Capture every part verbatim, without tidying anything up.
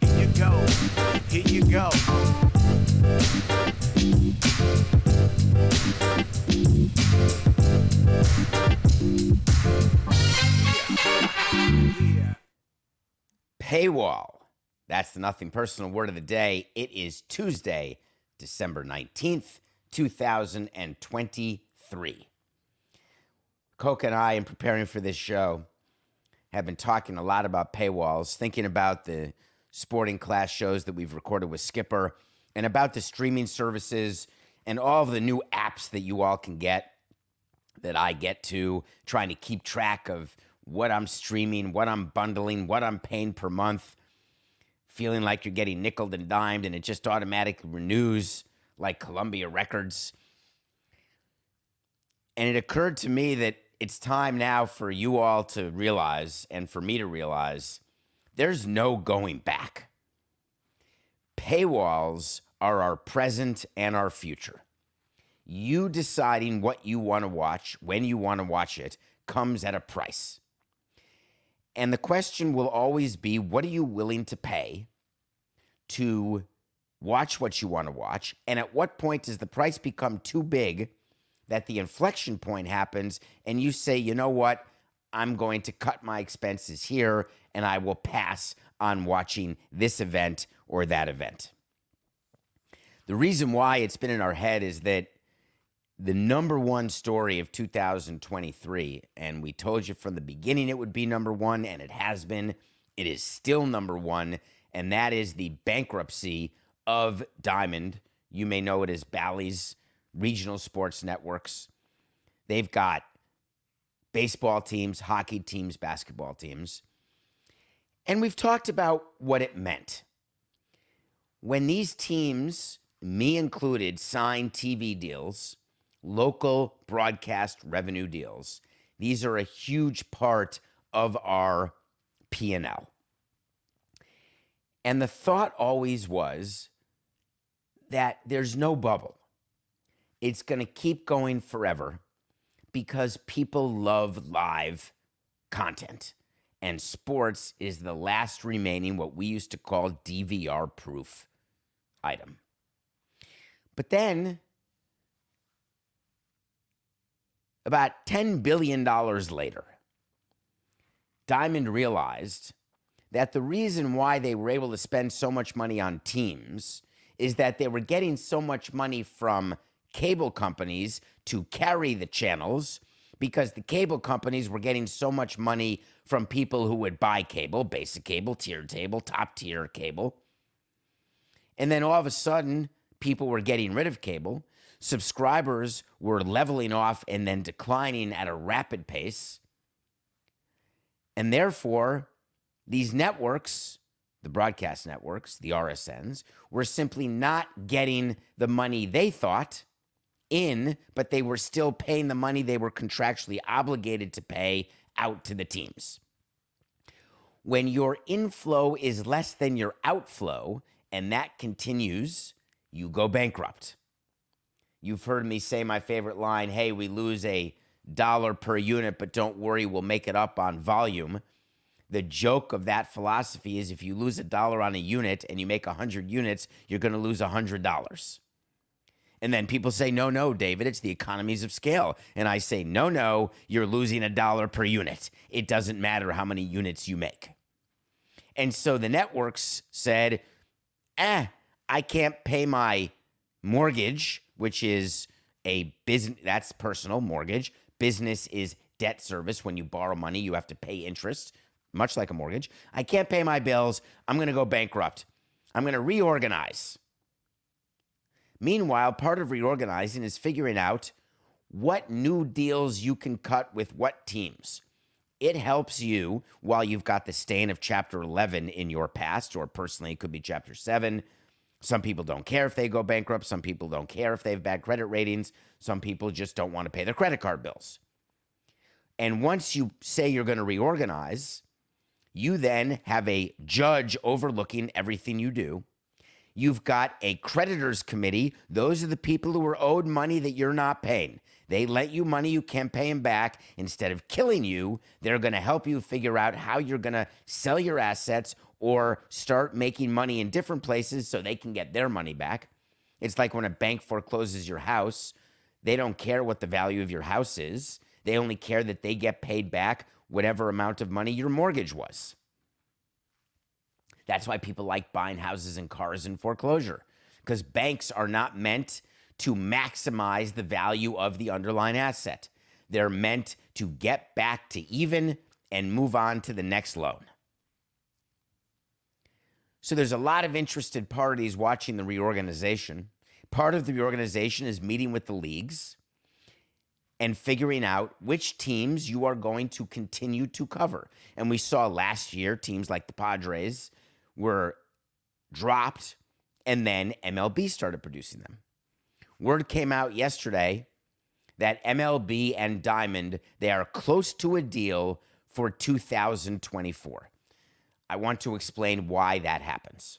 Here you go. Here you go. Paywall. That's the nothing personal word of the day. It is Tuesday, December nineteenth, twenty twenty-three. Coke and I, in preparing for this show, have been talking a lot about paywalls, thinking about the sporting class shows that we've recorded with Skipper and about the streaming services and all of the new apps that you all can get, that I get to, trying to keep track of what I'm streaming, what I'm bundling, what I'm paying per month, feeling like you're getting nickeled and dimed and it just automatically renews like Columbia Records. And it occurred to me that it's time now for you all to realize, and for me to realize, there's no going back. Paywalls are our present and our future. You deciding what you want to watch, when you want to watch it, comes at a price. And the question will always be, what are you willing to pay to watch what you want to watch? And at what point does the price become too big that the inflection point happens and you say, you know what, I'm going to cut my expenses here and I will pass on watching this event or that event? The reason why it's been in our head is that the number one story of two thousand twenty-three, and we told you from the beginning it would be number one, and it has been, it is still number one, and that is the bankruptcy of Diamond. You may know it as Bally's Regional Sports Networks. They've got baseball teams, hockey teams, basketball teams. And we've talked about what it meant. When these teams, me included, signed T V deals, local broadcast revenue deals, these are a huge part of our P and L. And the thought always was that there's no bubble. It's going to keep going forever because people love live content. And sports is the last remaining what we used to call D V R-proof item. But then, about ten billion dollars later, Diamond realized that the reason why they were able to spend so much money on teams is that they were getting so much money from cable companies to carry the channels, because the cable companies were getting so much money from people who would buy cable, basic cable, tiered cable, top tier cable. And then all of a sudden, people were getting rid of cable. Subscribers were leveling off and then declining at a rapid pace. And therefore, these networks, the broadcast networks, the R S Ns, were simply not getting the money they thought in, but they were still paying the money they were contractually obligated to pay out to the teams. When your inflow is less than your outflow, and that continues, you go bankrupt. You've heard me say my favorite line, hey, we lose a dollar per unit, but don't worry, we'll make it up on volume. The joke of that philosophy is if you lose a dollar on a unit and you make one hundred units, you're going to lose one hundred dollars. And then people say, no, no, David, it's the economies of scale. And I say, no, no, you're losing a dollar per unit. It doesn't matter how many units you make. And so the networks said, eh, I can't pay my mortgage, which is a business, that's personal mortgage. Business is debt service. When you borrow money, you have to pay interest, much like a mortgage. I can't pay my bills. I'm going to go bankrupt. I'm going to reorganize. Meanwhile, part of reorganizing is figuring out what new deals you can cut with what teams. It helps you while you've got the stain of Chapter eleven in your past, or personally, it could be Chapter seven. Some people don't care if they go bankrupt. Some people don't care if they have bad credit ratings. Some people just don't want to pay their credit card bills. And once you say you're going to reorganize, you then have a judge overlooking everything you do. You've got a creditors committee. Those are the people who are owed money that you're not paying. They lent you money, you can't pay them back. Instead of killing you, they're going to help you figure out how you're going to sell your assets or start making money in different places so they can get their money back. It's like when a bank forecloses your house. They don't care what the value of your house is. They only care that they get paid back whatever amount of money your mortgage was. That's why people like buying houses and cars in foreclosure, because banks are not meant to maximize the value of the underlying asset. They're meant to get back to even and move on to the next loan. So there's a lot of interested parties watching the reorganization. Part of the reorganization is meeting with the leagues and figuring out which teams you are going to continue to cover. And we saw last year teams like the Padres were dropped, and then M L B started producing them. Word came out yesterday that M L B and Diamond, they are close to a deal for two thousand twenty-four. I want to explain why that happens.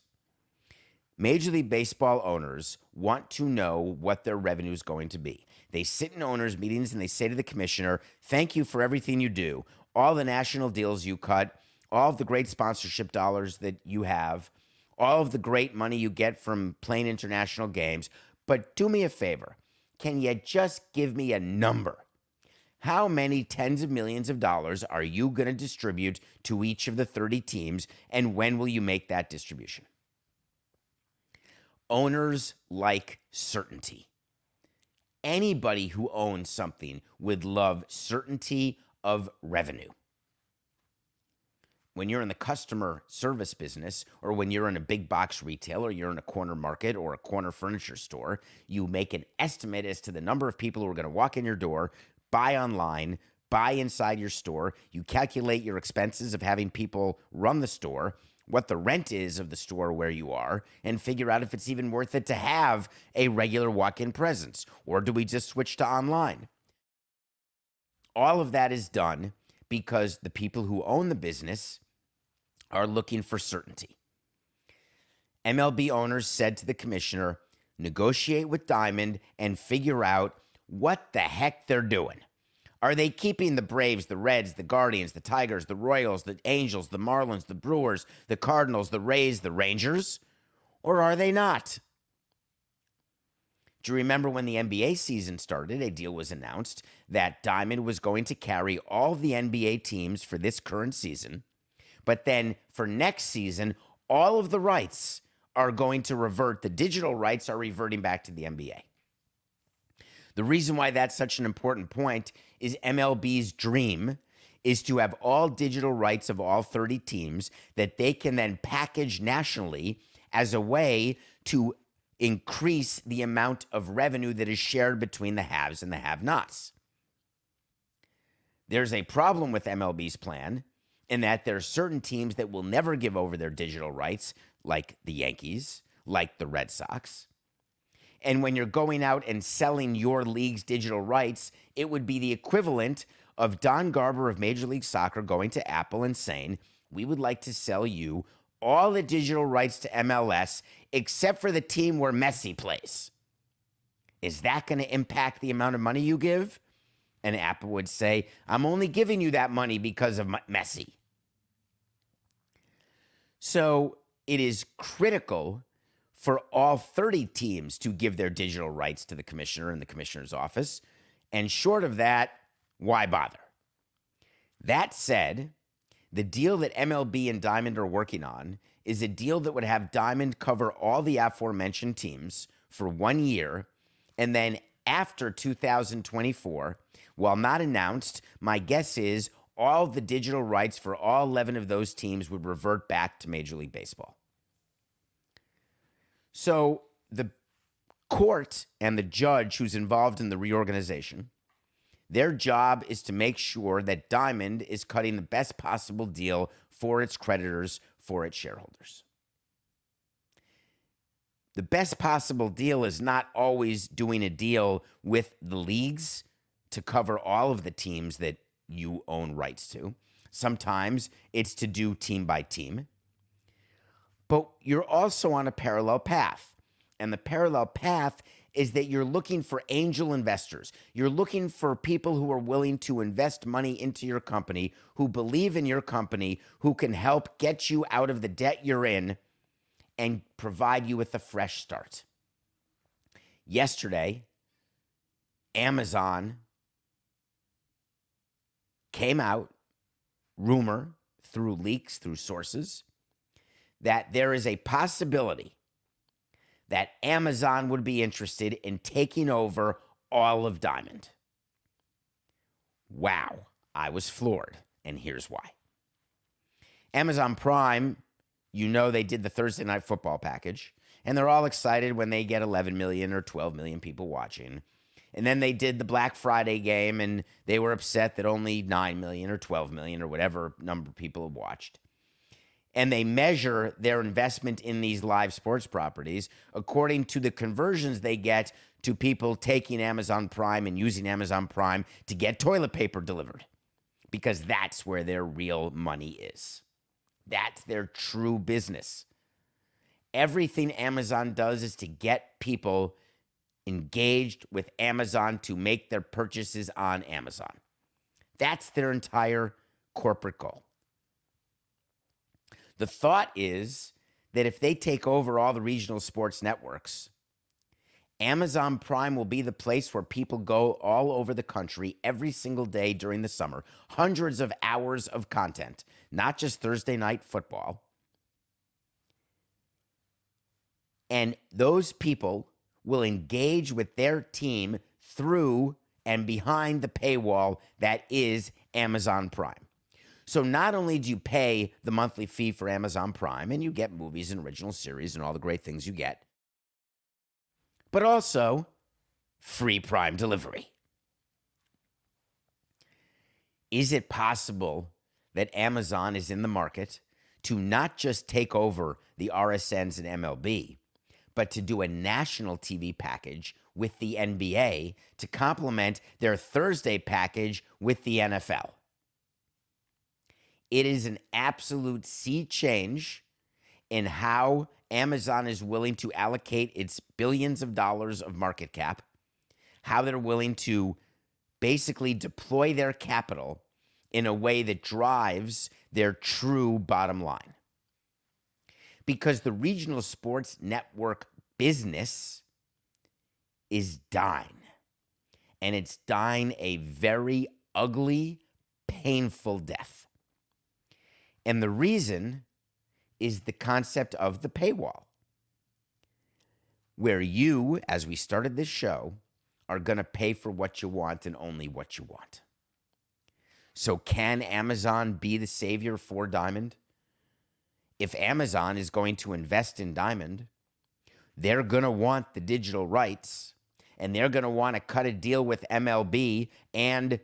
Major League Baseball owners want to know what their revenue is going to be. They sit in owners' meetings and they say to the commissioner, thank you for everything you do, all the national deals you cut, all of the great sponsorship dollars that you have, all of the great money you get from playing international games, but do me a favor. Can you just give me a number? How many tens of millions of dollars are you going to distribute to each of the thirty teams, and when will you make that distribution? Owners like certainty. Anybody who owns something would love certainty of revenue. When you're in the customer service business, or when you're in a big box retail, or you're in a corner market or a corner furniture store, you make an estimate as to the number of people who are going to walk in your door, buy online, buy inside your store. You calculate your expenses of having people run the store, what the rent is of the store where you are, and figure out if it's even worth it to have a regular walk-in presence, or do we just switch to online? All of that is done because the people who own the business are looking for certainty. M L B owners said to the commissioner, negotiate with Diamond and figure out what the heck they're doing. Are they keeping the Braves, the Reds, the Guardians, the Tigers, the Royals, the Angels, the Marlins, the Brewers, the Cardinals, the Rays, the Rangers? Or are they not? Do you remember when the N B A season started, a deal was announced that Diamond was going to carry all the N B A teams for this current season, but then for next season, all of the rights are going to revert. The digital rights are reverting back to the N B A. The reason why that's such an important point is M L B's dream is to have all digital rights of all thirty teams that they can then package nationally as a way to increase the amount of revenue that is shared between the haves and the have-nots. There's a problem with M L B's plan in that there are certain teams that will never give over their digital rights, like the Yankees, like the Red Sox. And when you're going out and selling your league's digital rights, it would be the equivalent of Don Garber of Major League Soccer going to Apple and saying, we would like to sell you all the digital rights to M L S except for the team where Messi plays. Is that going to impact the amount of money you give? And Apple would say, I'm only giving you that money because of Messi. So it is critical for all thirty teams to give their digital rights to the commissioner and the commissioner's office. And short of that, why bother? That said, the deal that M L B and Diamond are working on is a deal that would have Diamond cover all the aforementioned teams for one year. And then after two thousand twenty-four, while not announced, my guess is all the digital rights for all eleven of those teams would revert back to Major League Baseball. So the court and the judge who's involved in the reorganization, Their job is to make sure that Diamond is cutting the best possible deal for its creditors, for its shareholders. The best possible deal is not always doing a deal with the leagues to cover all of the teams that you own rights to. Sometimes it's to do team by team. But you're also on a parallel path. And the parallel path is that you're looking for angel investors. You're looking for people who are willing to invest money into your company, who believe in your company, who can help get you out of the debt you're in and provide you with a fresh start. Yesterday, Amazon came out, rumor, through leaks, through sources, that there is a possibility that Amazon would be interested in taking over all of Diamond. Wow, I was floored, and here's why. Amazon Prime, you know they did the Thursday Night Football package, and they're all excited when they get eleven million or twelve million people watching. And then they did the Black Friday game, and they were upset that only nine million or twelve million or whatever number of people have watched. And they measure their investment in these live sports properties according to the conversions they get to people taking Amazon Prime and using Amazon Prime to get toilet paper delivered, because that's where their real money is. That's their true business. Everything Amazon does is to get people engaged with Amazon to make their purchases on Amazon. That's their entire corporate goal. The thought is that if they take over all the regional sports networks, Amazon Prime will be the place where people go all over the country every single day during the summer. Hundreds of hours of content, not just Thursday Night Football. And those people will engage with their team through and behind the paywall that is Amazon Prime. So not only do you pay the monthly fee for Amazon Prime and you get movies and original series and all the great things you get, but also free Prime delivery. Is it possible that Amazon is in the market to not just take over the R S Ns and M L B, but to do a national T V package with the N B A to complement their Thursday package with the N F L? It is an absolute sea change in how Amazon is willing to allocate its billions of dollars of market cap, how they're willing to basically deploy their capital in a way that drives their true bottom line. Because the regional sports network business is dying, and it's dying a very ugly, painful death. And the reason is the concept of the paywall, where you, as we started this show, are going to pay for what you want and only what you want. So can Amazon be the savior for Diamond? If Amazon is going to invest in Diamond, they're going to want the digital rights, and they're going to want to cut a deal with M L B and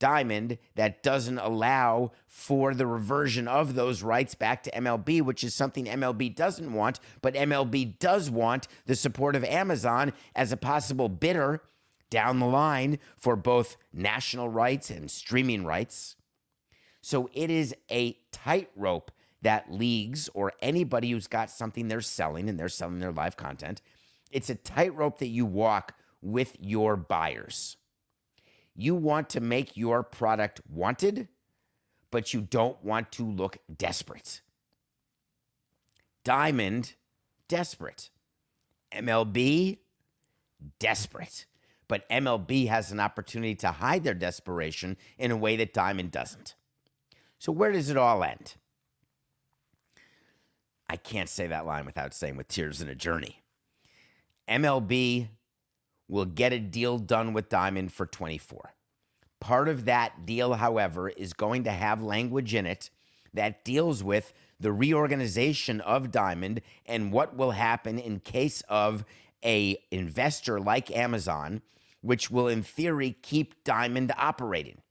Diamond that doesn't allow for the reversion of those rights back to M L B, which is something M L B doesn't want, but M L B does want the support of Amazon as a possible bidder down the line for both national rights and streaming rights. So it is a tightrope that leagues or anybody who's got something they're selling, and they're selling their live content, it's a tightrope that you walk with your buyers. You want to make your product wanted, but you don't want to look desperate. Diamond, desperate. M L B, desperate. But M L B has an opportunity to hide their desperation in a way that Diamond doesn't. So where does it all end? I can't say that line without saying with tears in a journey. M L B will get a deal done with Diamond for twenty-four. Part of that deal, however, is going to have language in it that deals with the reorganization of Diamond and what will happen in case of a investor like Amazon which will in theory keep Diamond operating.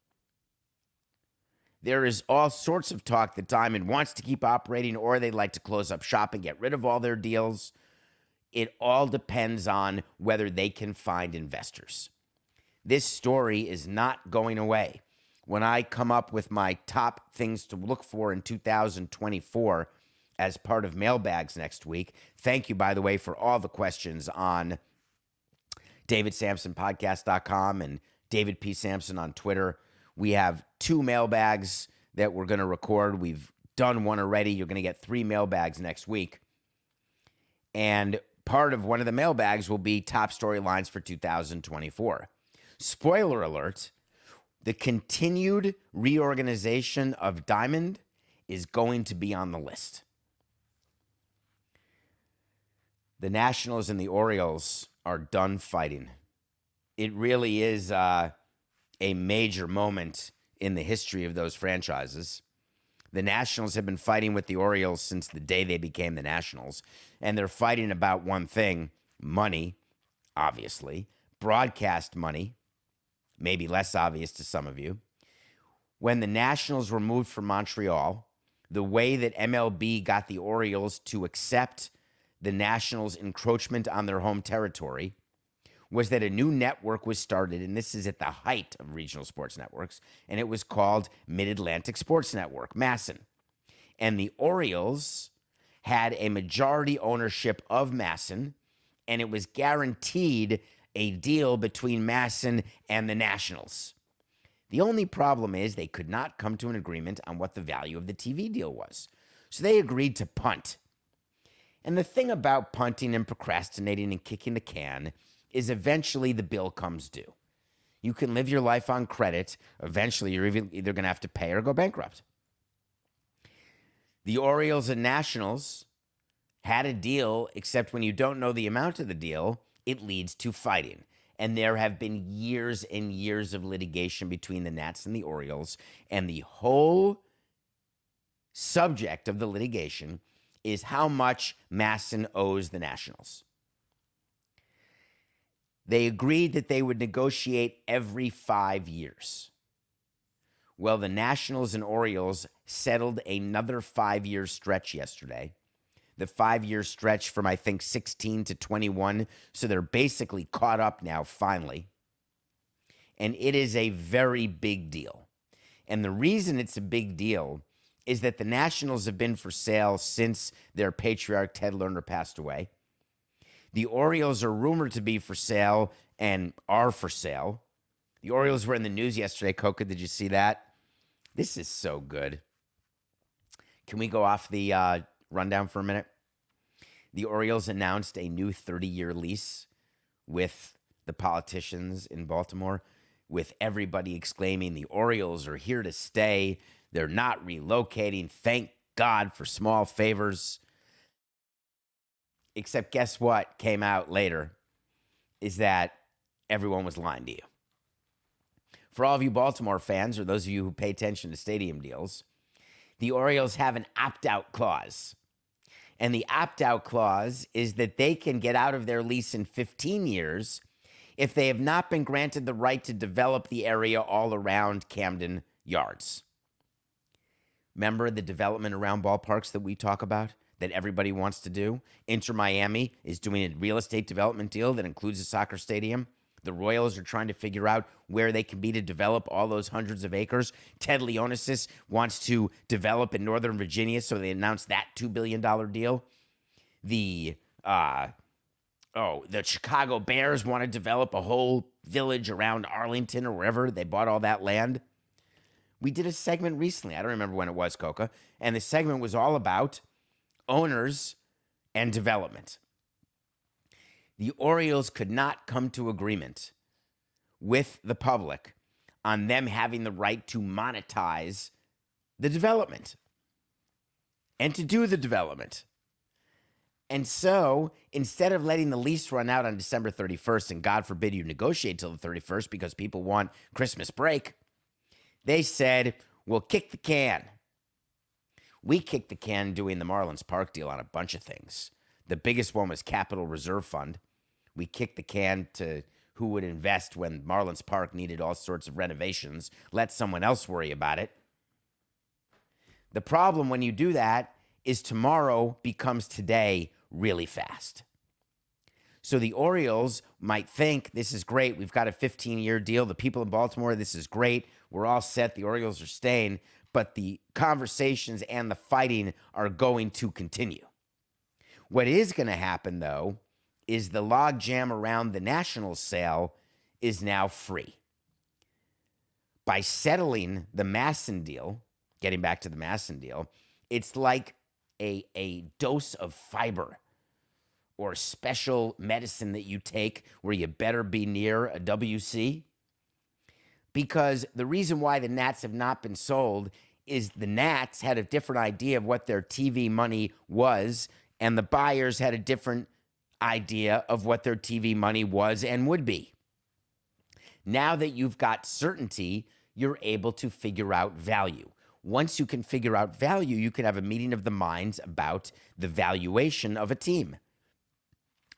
There is all sorts of talk that Diamond wants to keep operating, or they'd like to close up shop and get rid of all their deals. It all depends on whether they can find investors. This story is not going away. When I come up with my top things to look for in two thousand twenty-four as part of Mailbags next week, thank you, by the way, for all the questions on david sampson podcast dot com and David P. Sampson on Twitter. We have two mailbags that we're going to record. We've done one already. You're going to get three mailbags next week. And part of one of the mailbags will be top storylines for two thousand twenty-four. Spoiler alert, the continued reorganization of Diamond is going to be on the list. The Nationals and the Orioles are done fighting. It really is... Uh, a major moment in the history of those franchises. The Nationals have been fighting with the Orioles since the day they became the Nationals, and they're fighting about one thing, money, obviously, broadcast money, maybe less obvious to some of you. When the Nationals were moved from Montreal, the way that M L B got the Orioles to accept the Nationals' encroachment on their home territory was that a new network was started, and this is at the height of regional sports networks, and it was called Mid-Atlantic Sports Network, MASN. And the Orioles had a majority ownership of MASN, and it was guaranteed a deal between MASN and the Nationals. The only problem is they could not come to an agreement on what the value of the T V deal was. So they agreed to punt. And the thing about punting and procrastinating and kicking the can is eventually the bill comes due. You can live your life on credit. Eventually, you're either going to have to pay or go bankrupt. The Orioles and Nationals had a deal, except when you don't know the amount of the deal, it leads to fighting. And there have been years and years of litigation between the Nats and the Orioles, and the whole subject of the litigation is how much MASN owes the Nationals. They agreed that they would negotiate every five years. Well, the Nationals and Orioles settled another five-year stretch yesterday. The five-year stretch from, I think, sixteen to twenty-one. So they're basically caught up now, finally. And it is a very big deal. And the reason it's a big deal is that the Nationals have been for sale since their patriarch, Ted Lerner, passed away. The Orioles are rumored to be for sale and are for sale. The Orioles were in the news yesterday. Coca, did you see that? This is so good. Can we go off the uh, rundown for a minute? The Orioles announced a new thirty-year lease with the politicians in Baltimore, with everybody exclaiming, the Orioles are here to stay. They're not relocating. Thank God for small favors. Except guess what came out later is that everyone was lying to you. For all of you Baltimore fans, or those of you who pay attention to stadium deals, the Orioles have an opt-out clause. And the opt-out clause is that they can get out of their lease in fifteen years if they have not been granted the right to develop the area all around Camden Yards. Remember the development around ballparks that we talk about? That everybody wants to do. Inter Miami is doing a real estate development deal that includes a soccer stadium. The Royals are trying to figure out where they can be to develop all those hundreds of acres. Ted Leonsis wants to develop in Northern Virginia, so they announced that two billion dollars deal. The uh, oh, the Chicago Bears want to develop a whole village around Arlington or wherever. They bought all that land. We did a segment recently. I don't remember when it was, Coca. And the segment was all about owners and development. The Orioles could not come to agreement with the public on them having the right to monetize the development and to do the development. And so instead of letting the lease run out on December thirty-first, and God forbid you negotiate till the thirty-first because people want Christmas break, they said, we'll kick the can. We kicked the can doing the Marlins Park deal on a bunch of things. The biggest one was Capital Reserve Fund. We kicked the can to who would invest when Marlins Park needed all sorts of renovations. Let someone else worry about it. The problem when you do that is tomorrow becomes today really fast. So the Orioles might think, this is great, we've got a fifteen-year deal. The people in Baltimore, this is great. We're all set. The Orioles are staying. But the conversations and the fighting are going to continue. What is going to happen, though, is the logjam around the Nationals sale is now free. By settling the Masson deal, getting back to the Masson deal, it's like a, a dose of fiber or special medicine that you take where you better be near a W C. Because the reason why the Nats have not been sold is the Nats had a different idea of what their T V money was, and the buyers had a different idea of what their T V money was and would be. Now that you've got certainty, you're able to figure out value. Once you can figure out value, you can have a meeting of the minds about the valuation of a team.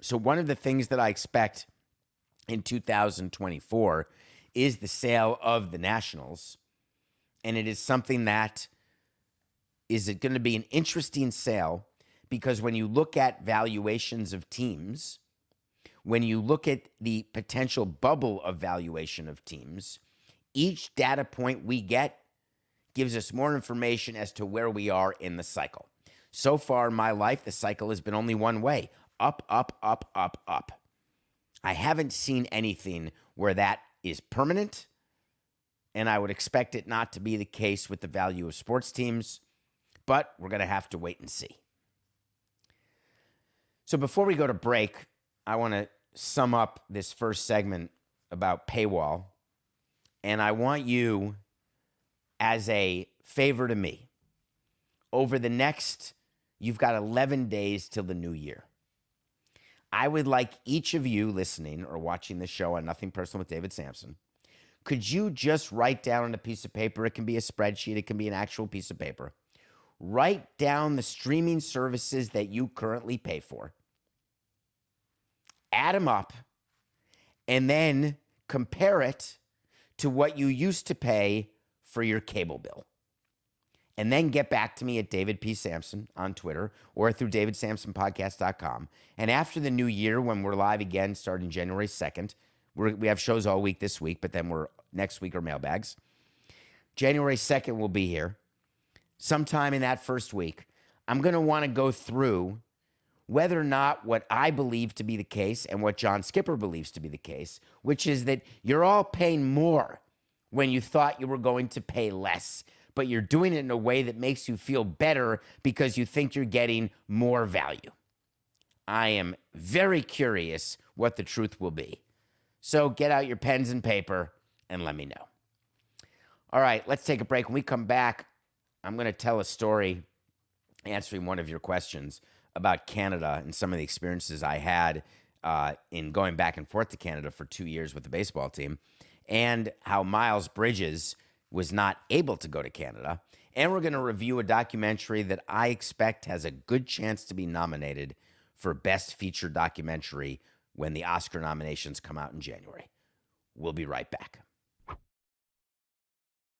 So one of the things that I expect in two thousand twenty-four is the sale of the Nationals. And it is something that is it going to be an interesting sale, because when you look at valuations of teams, when you look at the potential bubble of valuation of teams, each data point we get gives us more information as to where we are in the cycle. So far in my life, the cycle has been only one way. Up, up, up, up, up. I haven't seen anything where that is permanent, and I would expect it not to be the case with the value of sports teams, but we're going to have to wait and see. So before we go to break, I want to sum up this first segment about paywall, and I want you, as a favor to me, over the next, you've got eleven days till the new year. I would like each of you listening or watching this show on Nothing Personal with David Sampson, could you just write down on a piece of paper, it can be a spreadsheet, it can be an actual piece of paper, write down the streaming services that you currently pay for, add them up, and then compare it to what you used to pay for your cable bill. And then get back to me at David P. Sampson on Twitter or through david sampson podcast dot com. And after the new year, when we're live again, starting January second, we're, we have shows all week this week, but then we're next week are mailbags. January second will be here. Sometime in that first week, I'm going to want to go through whether or not what I believe to be the case and what John Skipper believes to be the case, which is that you're all paying more when you thought you were going to pay less, but you're doing it in a way that makes you feel better because you think you're getting more value. I am very curious what the truth will be. So get out your pens and paper and let me know. All right, let's take a break. When we come back, I'm going to tell a story answering one of your questions about Canada and some of the experiences I had uh, in going back and forth to Canada for two years with the baseball team, and how Miles Bridges was not able to go to Canada. And we're going to review a documentary that I expect has a good chance to be nominated for Best Feature Documentary when the Oscar nominations come out in January. We'll be right back.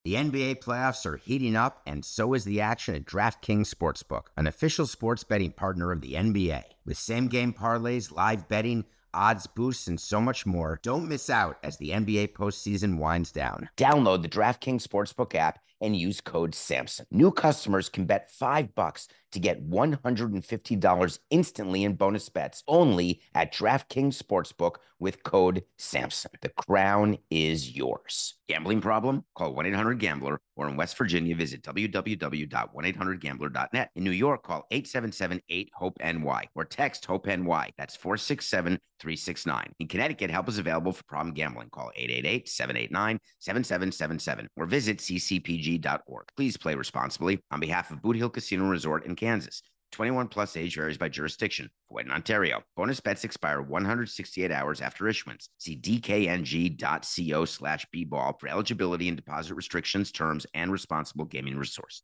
The N B A playoffs are heating up, and so is the action at DraftKings Sportsbook, an official sports betting partner of the N B A. With same-game parlays, live betting, odds boosts, and so much more, don't miss out as the N B A postseason winds down. Download the DraftKings Sportsbook app and use code SAMSON. New customers can bet five bucks to get one hundred fifty dollars instantly in bonus bets only at DraftKings Sportsbook with code SAMSON. The crown is yours. Gambling problem? Call one eight hundred gambler or in West Virginia, visit w w w dot one eight hundred gambler dot net. In New York, call eight seven seven eight hope N Y or text HOPE-NY. That's four six seven three six nine. In Connecticut, help is available for problem gambling. Call eight eight eight seven eight nine seven seven seven seven or visit c c p g dot org. Please play responsibly. On behalf of Boot Hill Casino Resort in Kansas, twenty-one plus age varies by jurisdiction. Void in Ontario. Bonus bets expire one hundred sixty-eight hours after issuance. See dkng.co slash bball for eligibility and deposit restrictions, terms, and responsible gaming resources.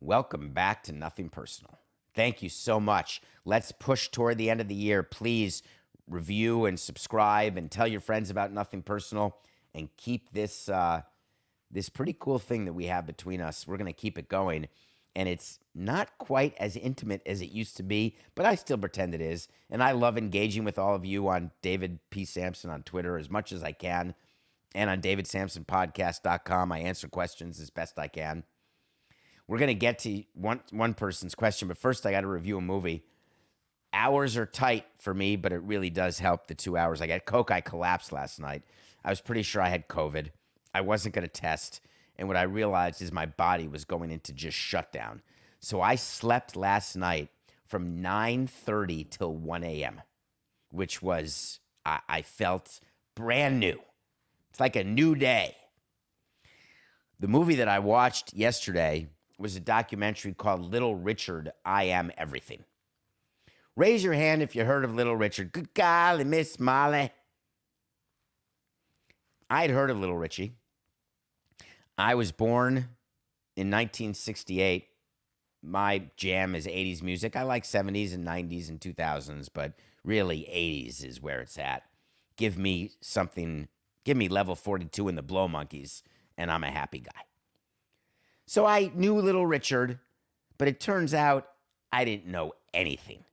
Welcome back to Nothing Personal. Thank you so much. Let's push toward the end of the year. Please review and subscribe and tell your friends about Nothing Personal and keep this uh, this pretty cool thing that we have between us. We're going to keep it going. And it's not quite as intimate as it used to be, but I still pretend it is. And I love engaging with all of you on David P. Sampson on Twitter as much as I can. And on david sampson podcast dot com, I answer questions as best I can. We're going to get to one one person's question, but first I got to review a movie. Hours are tight for me, but it really does help, the two hours. I got coke. I collapsed last night. I was pretty sure I had COVID. I wasn't going to test. And what I realized is my body was going into just shutdown. So I slept last night from nine thirty till one a.m., which was, I, I felt brand new. It's like a new day. The movie that I watched yesterday was a documentary called Little Richard, I Am Everything. Raise your hand if you heard of Little Richard. Good golly, Miss Molly. I'd heard of Little Richie. I was born in nineteen sixty-eight. My jam is eighties music. I like seventies and nineties and two thousands, but really eighties is where it's at. Give me something, give me level forty-two in the Blow Monkeys, and I'm a happy guy. So I knew Little Richard, but it turns out I didn't know anything.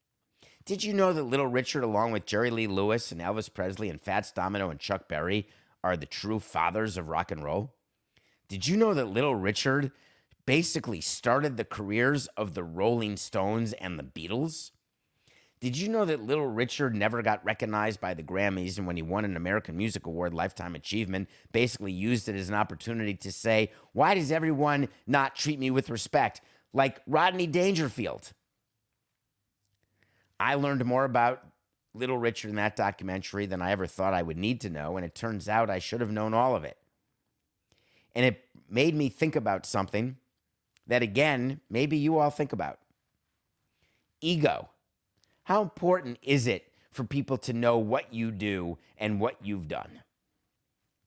Did you know that Little Richard, along with Jerry Lee Lewis and Elvis Presley and Fats Domino and Chuck Berry, are the true fathers of rock and roll? Did you know that Little Richard basically started the careers of the Rolling Stones and the Beatles? Did you know that Little Richard never got recognized by the Grammys, and when he won an American Music Award Lifetime Achievement, basically used it as an opportunity to say, why does everyone not treat me with respect? Like Rodney Dangerfield. I learned more about Little Richard in that documentary than I ever thought I would need to know, and it turns out I should have known all of it. And it made me think about something that, again, maybe you all think about. Ego. How important is it for people to know what you do and what you've done?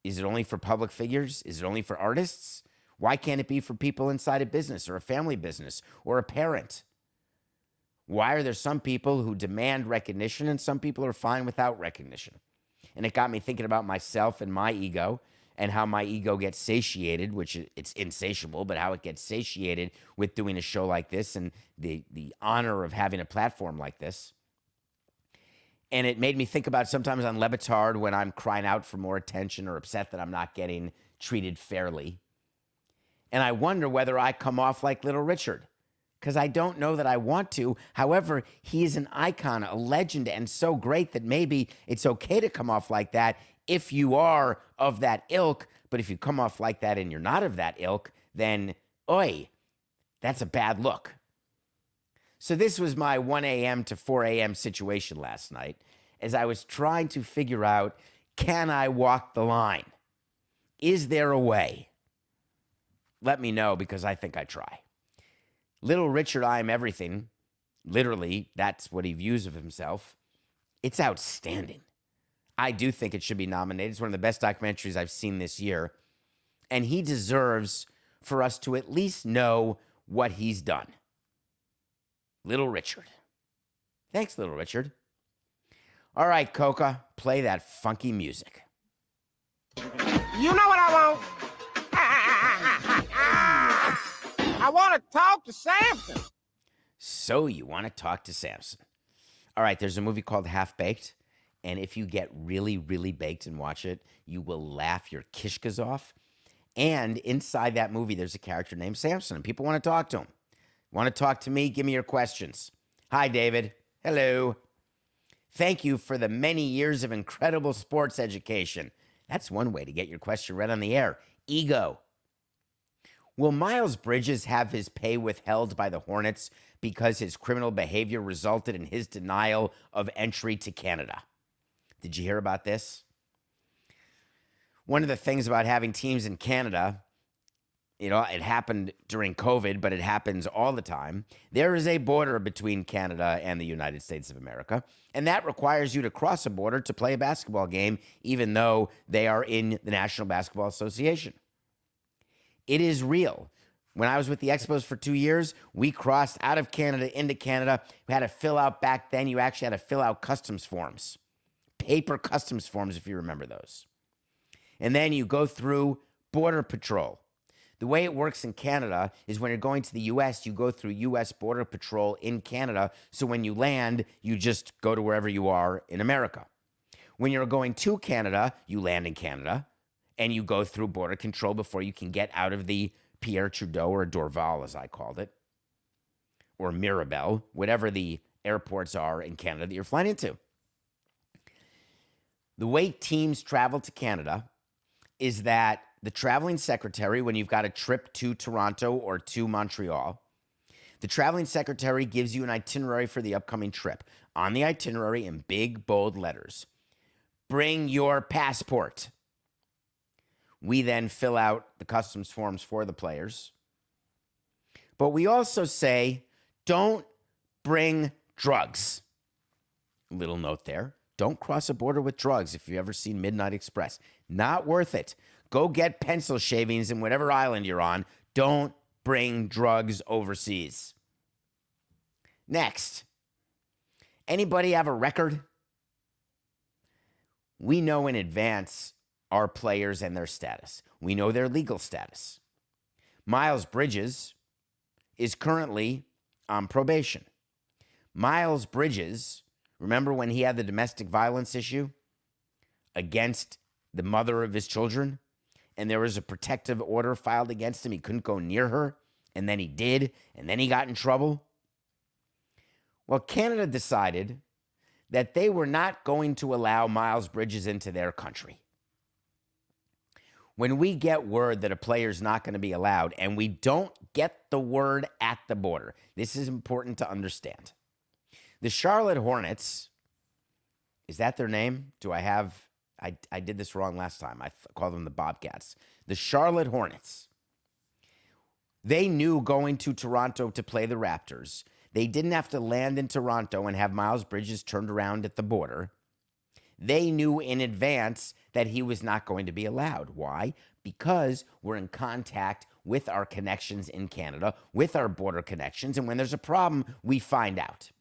Is it only for public figures? Is it only for artists? Why can't it be for people inside a business or a family business or a parent? Why are there some people who demand recognition and some people are fine without recognition? And it got me thinking about myself and my ego and how my ego gets satiated, which it's insatiable, but how it gets satiated with doing a show like this and the the honor of having a platform like this. And it made me think about sometimes on Le Batard when I'm crying out for more attention or upset that I'm not getting treated fairly. And I wonder whether I come off like Little Richard, because I don't know that I want to. However, he is an icon, a legend, and so great that maybe it's okay to come off like that if you are of that ilk. But if you come off like that and you're not of that ilk, then, oi, that's a bad look. So this was my one a.m. to four a.m. situation last night as I was trying to figure out, can I walk the line? Is there a way? Let me know, because I think I try. Little Richard, I Am Everything. Literally, that's what he views of himself. It's outstanding. I do think it should be nominated. It's one of the best documentaries I've seen this year. And he deserves for us to at least know what he's done. Little Richard. Thanks, Little Richard. All right, Coca, play that funky music. You know what I want? I want to talk to Samson. So you want to talk to Samson. All right, there's a movie called Half-Baked. And if you get really, really baked and watch it, you will laugh your kishkas off. And inside that movie, there's a character named Samson, and people want to talk to him. Want to talk to me? Give me your questions. Hi, David. Hello. Thank you for the many years of incredible sports education. That's one way to get your question read on the air. Ego. Will Miles Bridges have his pay withheld by the Hornets because his criminal behavior resulted in his denial of entry to Canada? Did you hear about this? One of the things about having teams in Canada, you know, it happened during COVID, but it happens all the time. There is a border between Canada and the United States of America, and that requires you to cross a border to play a basketball game, even though they are in the National Basketball Association. It is real. When I was with the Expos for two years, we crossed out of Canada into Canada. We had to fill out back then. You actually had to fill out customs forms, paper customs forms, if you remember those. And then you go through Border Patrol. The way it works in Canada is when you're going to the U S, you go through U S Border Patrol in Canada. So when you land, you just go to wherever you are in America. When you're going to Canada, you land in Canada and you go through border control before you can get out of the Pierre Trudeau or Dorval, as I called it, or Mirabel, whatever the airports are in Canada that you're flying into. The way teams travel to Canada is that the traveling secretary, when you've got a trip to Toronto or to Montreal, the traveling secretary gives you an itinerary for the upcoming trip. On the itinerary, in big, bold letters, bring your passport. We then fill out the customs forms for the players. But we also say, don't bring drugs. Little note there. Don't cross a border with drugs if you've ever seen Midnight Express. Not worth it. Go get pencil shavings in whatever island you're on. Don't bring drugs overseas. Next, anybody have a record? We know in advance our players and their status. We know their legal status. Miles Bridges is currently on probation. Miles Bridges, remember when he had the domestic violence issue against the mother of his children? And there was a protective order filed against him. He couldn't go near her. And then he did. And then he got in trouble. Well, Canada decided that they were not going to allow Miles Bridges into their country. When we get word that a player's not going to be allowed, and we don't get the word at the border, this is important to understand. The Charlotte Hornets, is that their name? Do I have... I, I did this wrong last time. I th- called them the Bobcats. The Charlotte Hornets. They knew going to Toronto to play the Raptors, they didn't have to land in Toronto and have Miles Bridges turned around at the border. They knew in advance that he was not going to be allowed. Why? Because we're in contact with our connections in Canada, with our border connections, and when there's a problem, we find out.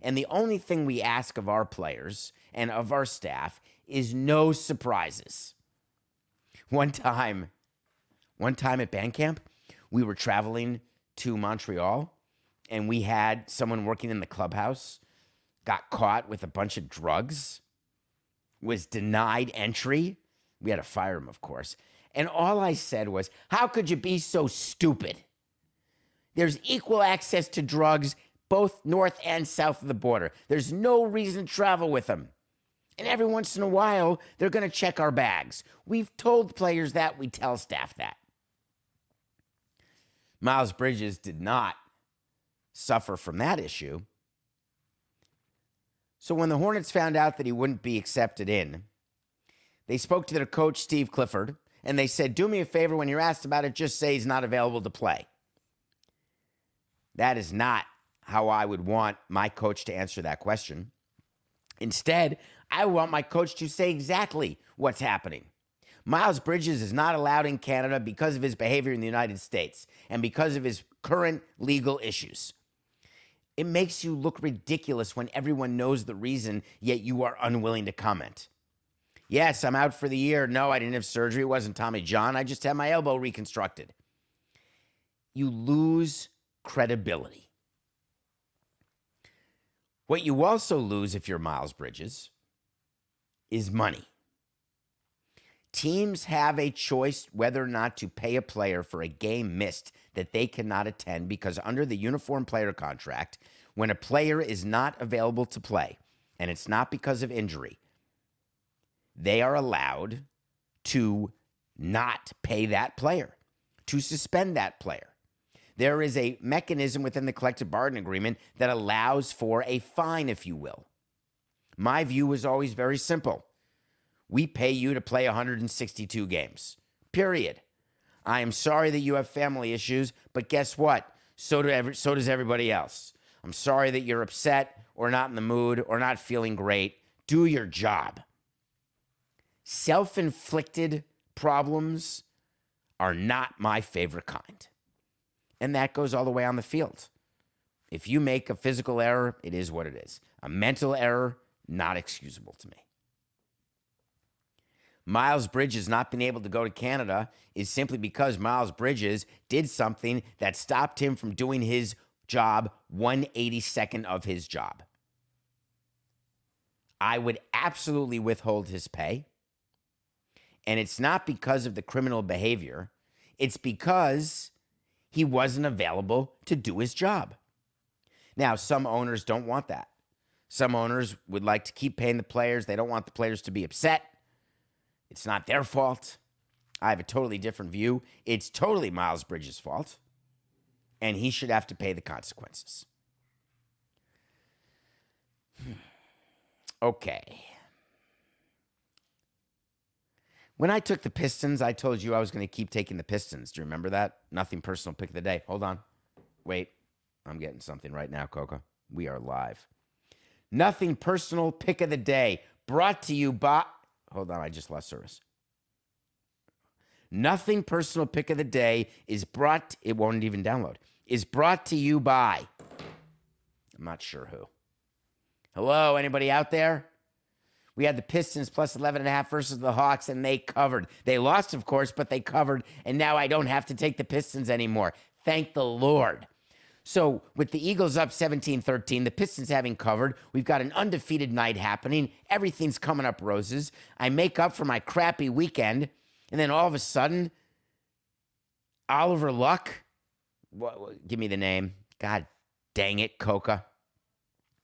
And the only thing we ask of our players and of our staff is no surprises. One time, one time at band camp, we were traveling to Montreal and we had someone working in the clubhouse, got caught with a bunch of drugs, was denied entry. We had to fire him, of course. And all I said was, how could you be so stupid? There's equal access to drugs, both north and south of the border. There's no reason to travel with them. And every once in a while, they're going to check our bags. We've told players that. We tell staff that. Miles Bridges did not suffer from that issue. So when the Hornets found out that he wouldn't be accepted in, they spoke to their coach, Steve Clifford, and they said, do me a favor, when you're asked about it, just say he's not available to play. That is not how I would want my coach to answer that question. Instead, I want my coach to say exactly what's happening. Miles Bridges is not allowed in Canada because of his behavior in the United States and because of his current legal issues. It makes you look ridiculous when everyone knows the reason, yet you are unwilling to comment. Yes, I'm out for the year. No, I didn't have surgery. It wasn't Tommy John. I just had my elbow reconstructed. You lose credibility. What you also lose if you're Miles Bridges is money. Teams have a choice whether or not to pay a player for a game missed that they cannot attend because under the uniform player contract, when a player is not available to play, and it's not because of injury, they are allowed to not pay that player, to suspend that player. There is a mechanism within the collective bargaining agreement that allows for a fine, if you will. My view was always very simple. We pay you to play one hundred sixty-two games, period. I am sorry that you have family issues, but guess what? So, do every, so does everybody else. I'm sorry that you're upset or not in the mood or not feeling great. Do your job. Self-inflicted problems are not my favorite kind. And that goes all the way on the field. If you make a physical error, it is what it is. A mental error, not excusable to me. Miles Bridges not being able to go to Canada is simply because Miles Bridges did something that stopped him from doing his job, one eighty-second of his job. I would absolutely withhold his pay. And it's not because of the criminal behavior. It's because he wasn't available to do his job. Now, some owners don't want that. Some owners would like to keep paying the players. They don't want the players to be upset. It's not their fault. I have a totally different view. It's totally Miles Bridges' fault, and he should have to pay the consequences. Okay. When I took the Pistons, I told you I was going to keep taking the Pistons. Do you remember that? Nothing personal, pick of the day. Hold on. Wait. I'm getting something right now, Coca. We are live. Nothing personal, pick of the day. Brought to you by... Hold on, I just lost service. Nothing personal, pick of the day is brought... It won't even download. Is brought to you by... I'm not sure who. Hello, anybody out there? We had the Pistons plus eleven and a half versus the Hawks, and they covered. They lost, of course, but they covered, and now I don't have to take the Pistons anymore. Thank the Lord. So with the Eagles up seventeen thirteen, the Pistons having covered, we've got an undefeated night happening. Everything's coming up roses. I make up for my crappy weekend, and then all of a sudden, Oliver Luck, what, what, give me the name. God dang it, Coca.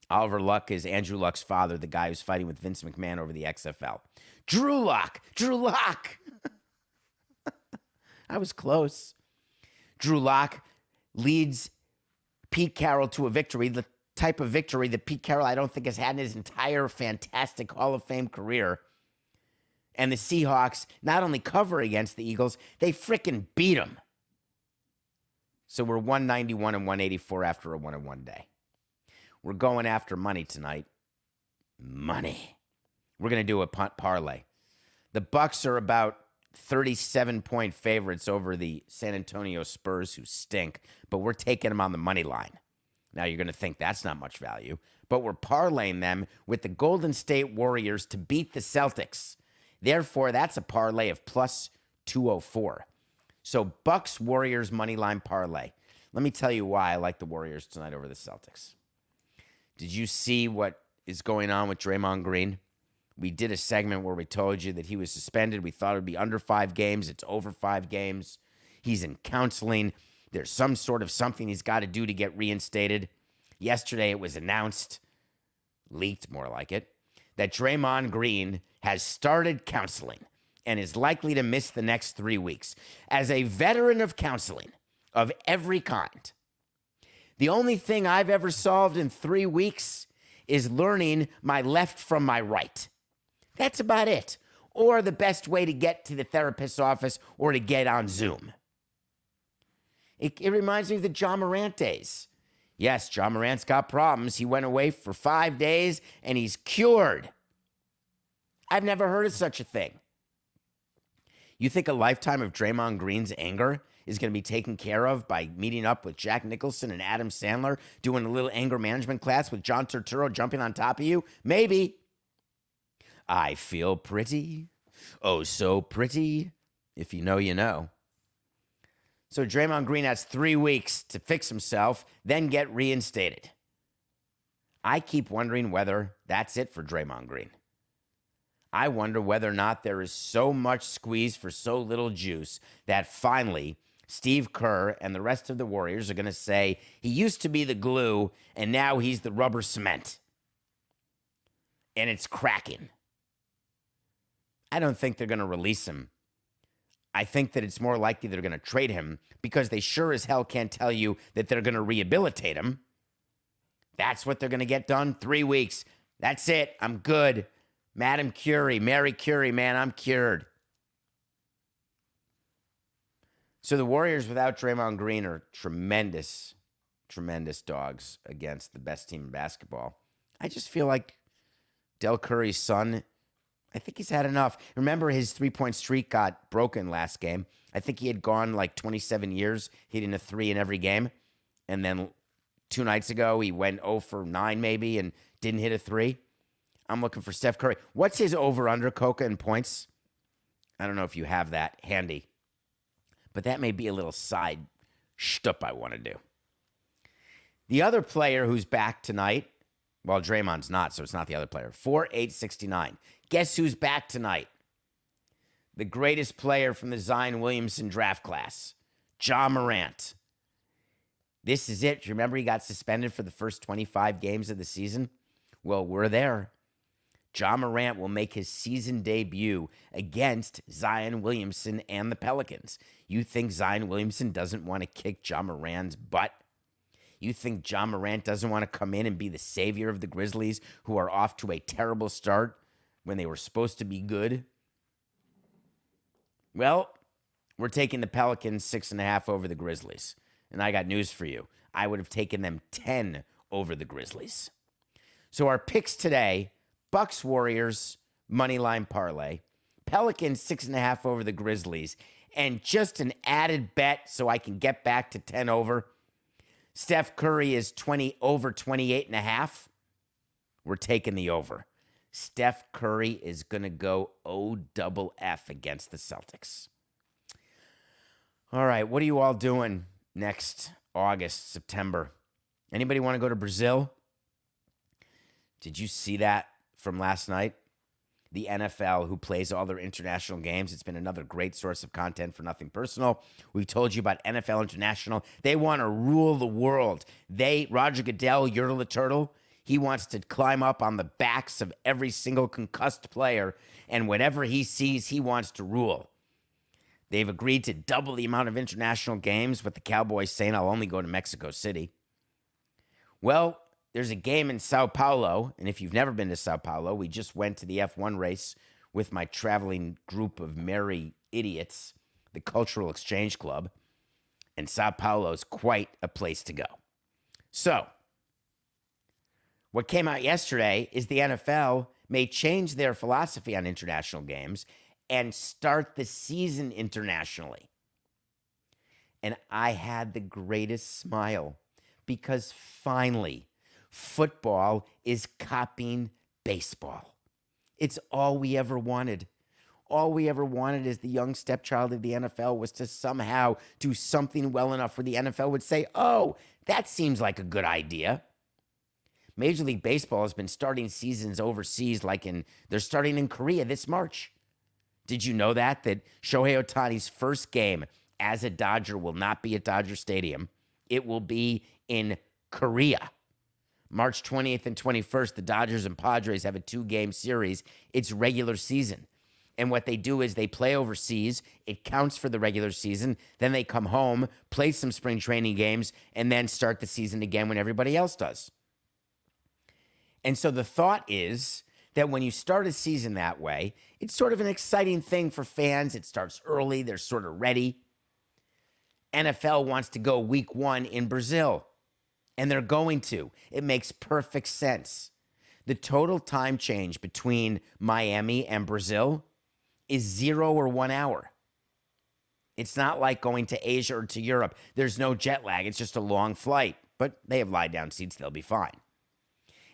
Oliver Luck is Andrew Luck's father, the guy who's fighting with Vince McMahon over the X F L. Drew Luck. Drew Luck. I was close. Drew Luck leads Pete Carroll to a victory, the type of victory that Pete Carroll I don't think has had in his entire fantastic Hall of Fame career. And the Seahawks not only cover against the Eagles, they frickin' beat them. So we're one ninety-one and one eighty-four after a one and one day. We're going after money tonight. Money. We're going to do a punt parlay. The Bucks are about thirty-seven point favorites over the San Antonio Spurs, who stink, but we're taking them on the money line. Now you're going to think that's not much value, but we're parlaying them with the Golden State Warriors to beat the Celtics. Therefore, that's a parlay of plus two oh four. So Bucks Warriors money line parlay. Let me tell you why I like the Warriors tonight over the Celtics. Did you see what is going on with Draymond Green? We did a segment where we told you that he was suspended. We thought it would be under five games. It's over five games. He's in counseling. There's some sort of something he's got to do to get reinstated. Yesterday it was announced, leaked more like it, that Draymond Green has started counseling and is likely to miss the next three weeks. As a veteran of counseling of every kind, the only thing I've ever solved in three weeks is learning my left from my right. That's about it. Or the best way to get to the therapist's office or to get on Zoom. It, it reminds me of the Ja Morant days. Yes, Ja Morant's got problems. He went away for five days and he's cured. I've never heard of such a thing. You think a lifetime of Draymond Green's anger is going to be taken care of by meeting up with Jack Nicholson and Adam Sandler, doing a little anger management class with John Turturro jumping on top of you? Maybe. I feel pretty. Oh, so pretty. If you know, you know. So Draymond Green has three weeks to fix himself, then get reinstated. I keep wondering whether that's it for Draymond Green. I wonder whether or not there is so much squeeze for so little juice that finally Steve Kerr and the rest of the Warriors are going to say, he used to be the glue, and now he's the rubber cement. And it's cracking. I don't think they're going to release him I think that it's more likely they're going to trade him because they sure as hell can't tell you that they're going to rehabilitate him. That's what they're going to get done. Three weeks. That's it. I'm good. Madame Curie, Mary Curie, man, I'm cured. So the Warriors without Draymond Green are tremendous, tremendous dogs against the best team in basketball. I just feel like Del Curry's son, I think he's had enough. Remember, his three-point streak got broken last game. I think he had gone like twenty-seven years, hitting a three in every game. And then two nights ago, he went oh for nine maybe and didn't hit a three. I'm looking for Steph Curry. What's his over-under, Coca, in points? I don't know if you have that handy. But that may be a little side shtup I want to do. The other player who's back tonight, well, Draymond's not, so it's not the other player. four eight sixty-nine. Guess who's back tonight? The greatest player from the Zion Williamson draft class, Ja Morant. This is it. Remember, he got suspended for the first twenty-five games of the season? Well, we're there. Ja Morant will make his season debut against Zion Williamson and the Pelicans. You think Zion Williamson doesn't want to kick Ja Morant's butt? You think Ja Morant doesn't want to come in and be the savior of the Grizzlies, who are off to a terrible start when they were supposed to be good? Well, we're taking the Pelicans six and a half over the Grizzlies. And I got news for you. I would have taken them ten over the Grizzlies. So our picks today, Bucks Warriors, Moneyline Parlay, Pelicans six and a half over the Grizzlies, and just an added bet so I can get back to ten over. Steph Curry is twenty over twenty-eight and a half. We're taking the over. Steph Curry is going to go O F F against the Celtics. All right, what are you all doing next August, September? Anybody want to go to Brazil? Did you see that from last night? The N F L, who plays all their international games. It's been another great source of content for Nothing Personal. We've told you about N F L International. They want to rule the world. They, Roger Goodell, Yertle the Turtle, he wants to climb up on the backs of every single concussed player, and whatever he sees, he wants to rule. They've agreed to double the amount of international games, with the Cowboys saying, I'll only go to Mexico City. Well, there's a game in Sao Paulo, and if you've never been to Sao Paulo, we just went to the F one race with my traveling group of merry idiots, the Cultural Exchange Club, and Sao Paulo's quite a place to go. So, what came out yesterday is the N F L may change their philosophy on international games and start the season internationally. And I had the greatest smile because finally, football is copying baseball. It's all we ever wanted. All we ever wanted as the young stepchild of the N F L was to somehow do something well enough where the N F L would say, oh, that seems like a good idea. Major League Baseball has been starting seasons overseas, like in, they're starting in Korea this March. Did you know that? That Shohei Ohtani's first game as a Dodger will not be at Dodger Stadium. It will be in Korea. March twentieth and twenty-first, the Dodgers and Padres have a two-game series. It's regular season. And what they do is they play overseas. It counts for the regular season. Then they come home, play some spring training games, and then start the season again when everybody else does. And so the thought is that when you start a season that way, it's sort of an exciting thing for fans. It starts early. They're sort of ready. N F L wants to go week one in Brazil. And they're going to. It makes perfect sense. The total time change between Miami and Brazil is zero or one hour. It's not like going to Asia or to Europe. There's no jet lag. It's just a long flight. But they have lie-down seats. They'll be fine.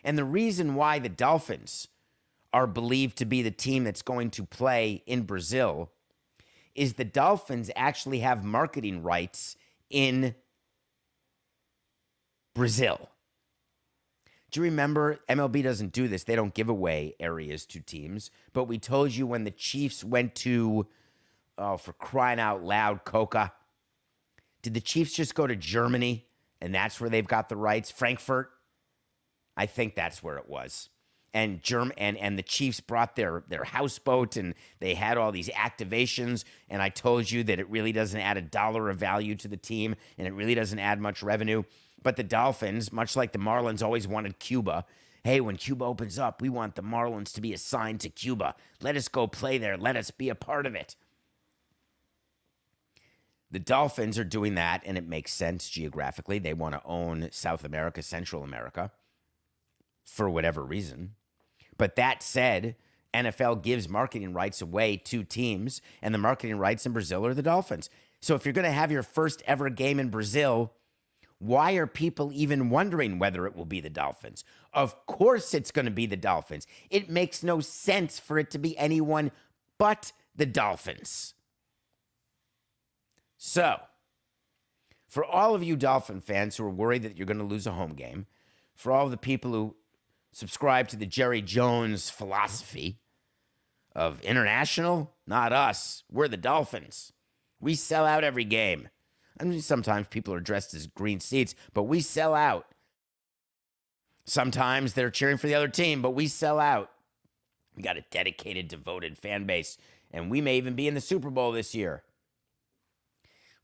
And the reason why the Dolphins are believed to be the team that's going to play in Brazil is the Dolphins actually have marketing rights in Brazil. Do you remember, M L B doesn't do this. They don't give away areas to teams. But we told you when the Chiefs went to, oh, for crying out loud, Coca. Did the Chiefs just go to Germany? And that's where they've got the rights? Frankfurt? I think that's where it was. and Germ and, and the Chiefs brought their their houseboat and they had all these activations. And I told you that it really doesn't add a dollar of value to the team and it really doesn't add much revenue. But the Dolphins, much like the Marlins, always wanted Cuba. Hey, when Cuba opens up, we want the Marlins to be assigned to Cuba. Let us go play there. Let us be a part of it. The Dolphins are doing that, and it makes sense geographically. They want to own South America, Central America, for whatever reason. But that said, N F L gives marketing rights away to teams, and the marketing rights in Brazil are the Dolphins. So if you're going to have your first ever game in Brazil, why are people even wondering whether it will be the Dolphins? Of course it's going to be the Dolphins. It makes no sense for it to be anyone but the Dolphins. So, for all of you Dolphin fans who are worried that you're going to lose a home game, for all the people who subscribe to the Jerry Jones philosophy of international, not us, we're the Dolphins. We sell out every game. I mean, sometimes people are dressed as green seats, but we sell out. Sometimes they're cheering for the other team, but we sell out. We got a dedicated, devoted fan base, and we may even be in the Super Bowl this year.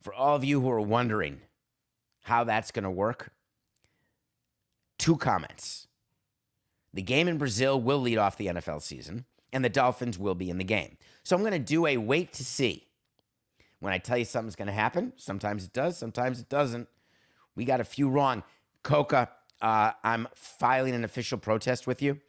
For all of you who are wondering how that's going to work, two comments. The game in Brazil will lead off the N F L season, and the Dolphins will be in the game. So I'm going to do a wait to see. When I tell you something's going to happen, sometimes it does, sometimes it doesn't. We got a few wrong. Coca, uh, I'm filing an official protest with you.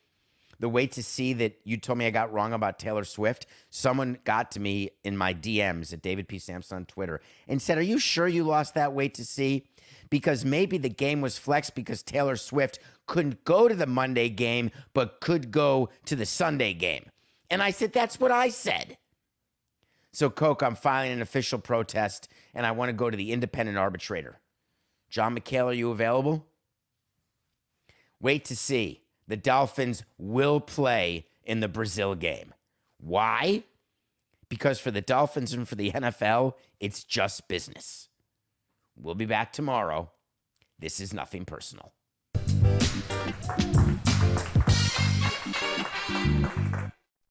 The wait to see that you told me I got wrong about Taylor Swift, someone got to me in my D Ms at David P. Sampson on Twitter and said, are you sure you lost that wait to see? Because maybe the game was flexed because Taylor Swift couldn't go to the Monday game, but could go to the Sunday game. And I said, that's what I said. So, Coke, I'm filing an official protest, and I want to go to the independent arbitrator. John McHale, are you available? Wait to see. The Dolphins will play in the Brazil game. Why? Because for the Dolphins and for the N F L, it's just business. We'll be back tomorrow. This is nothing personal.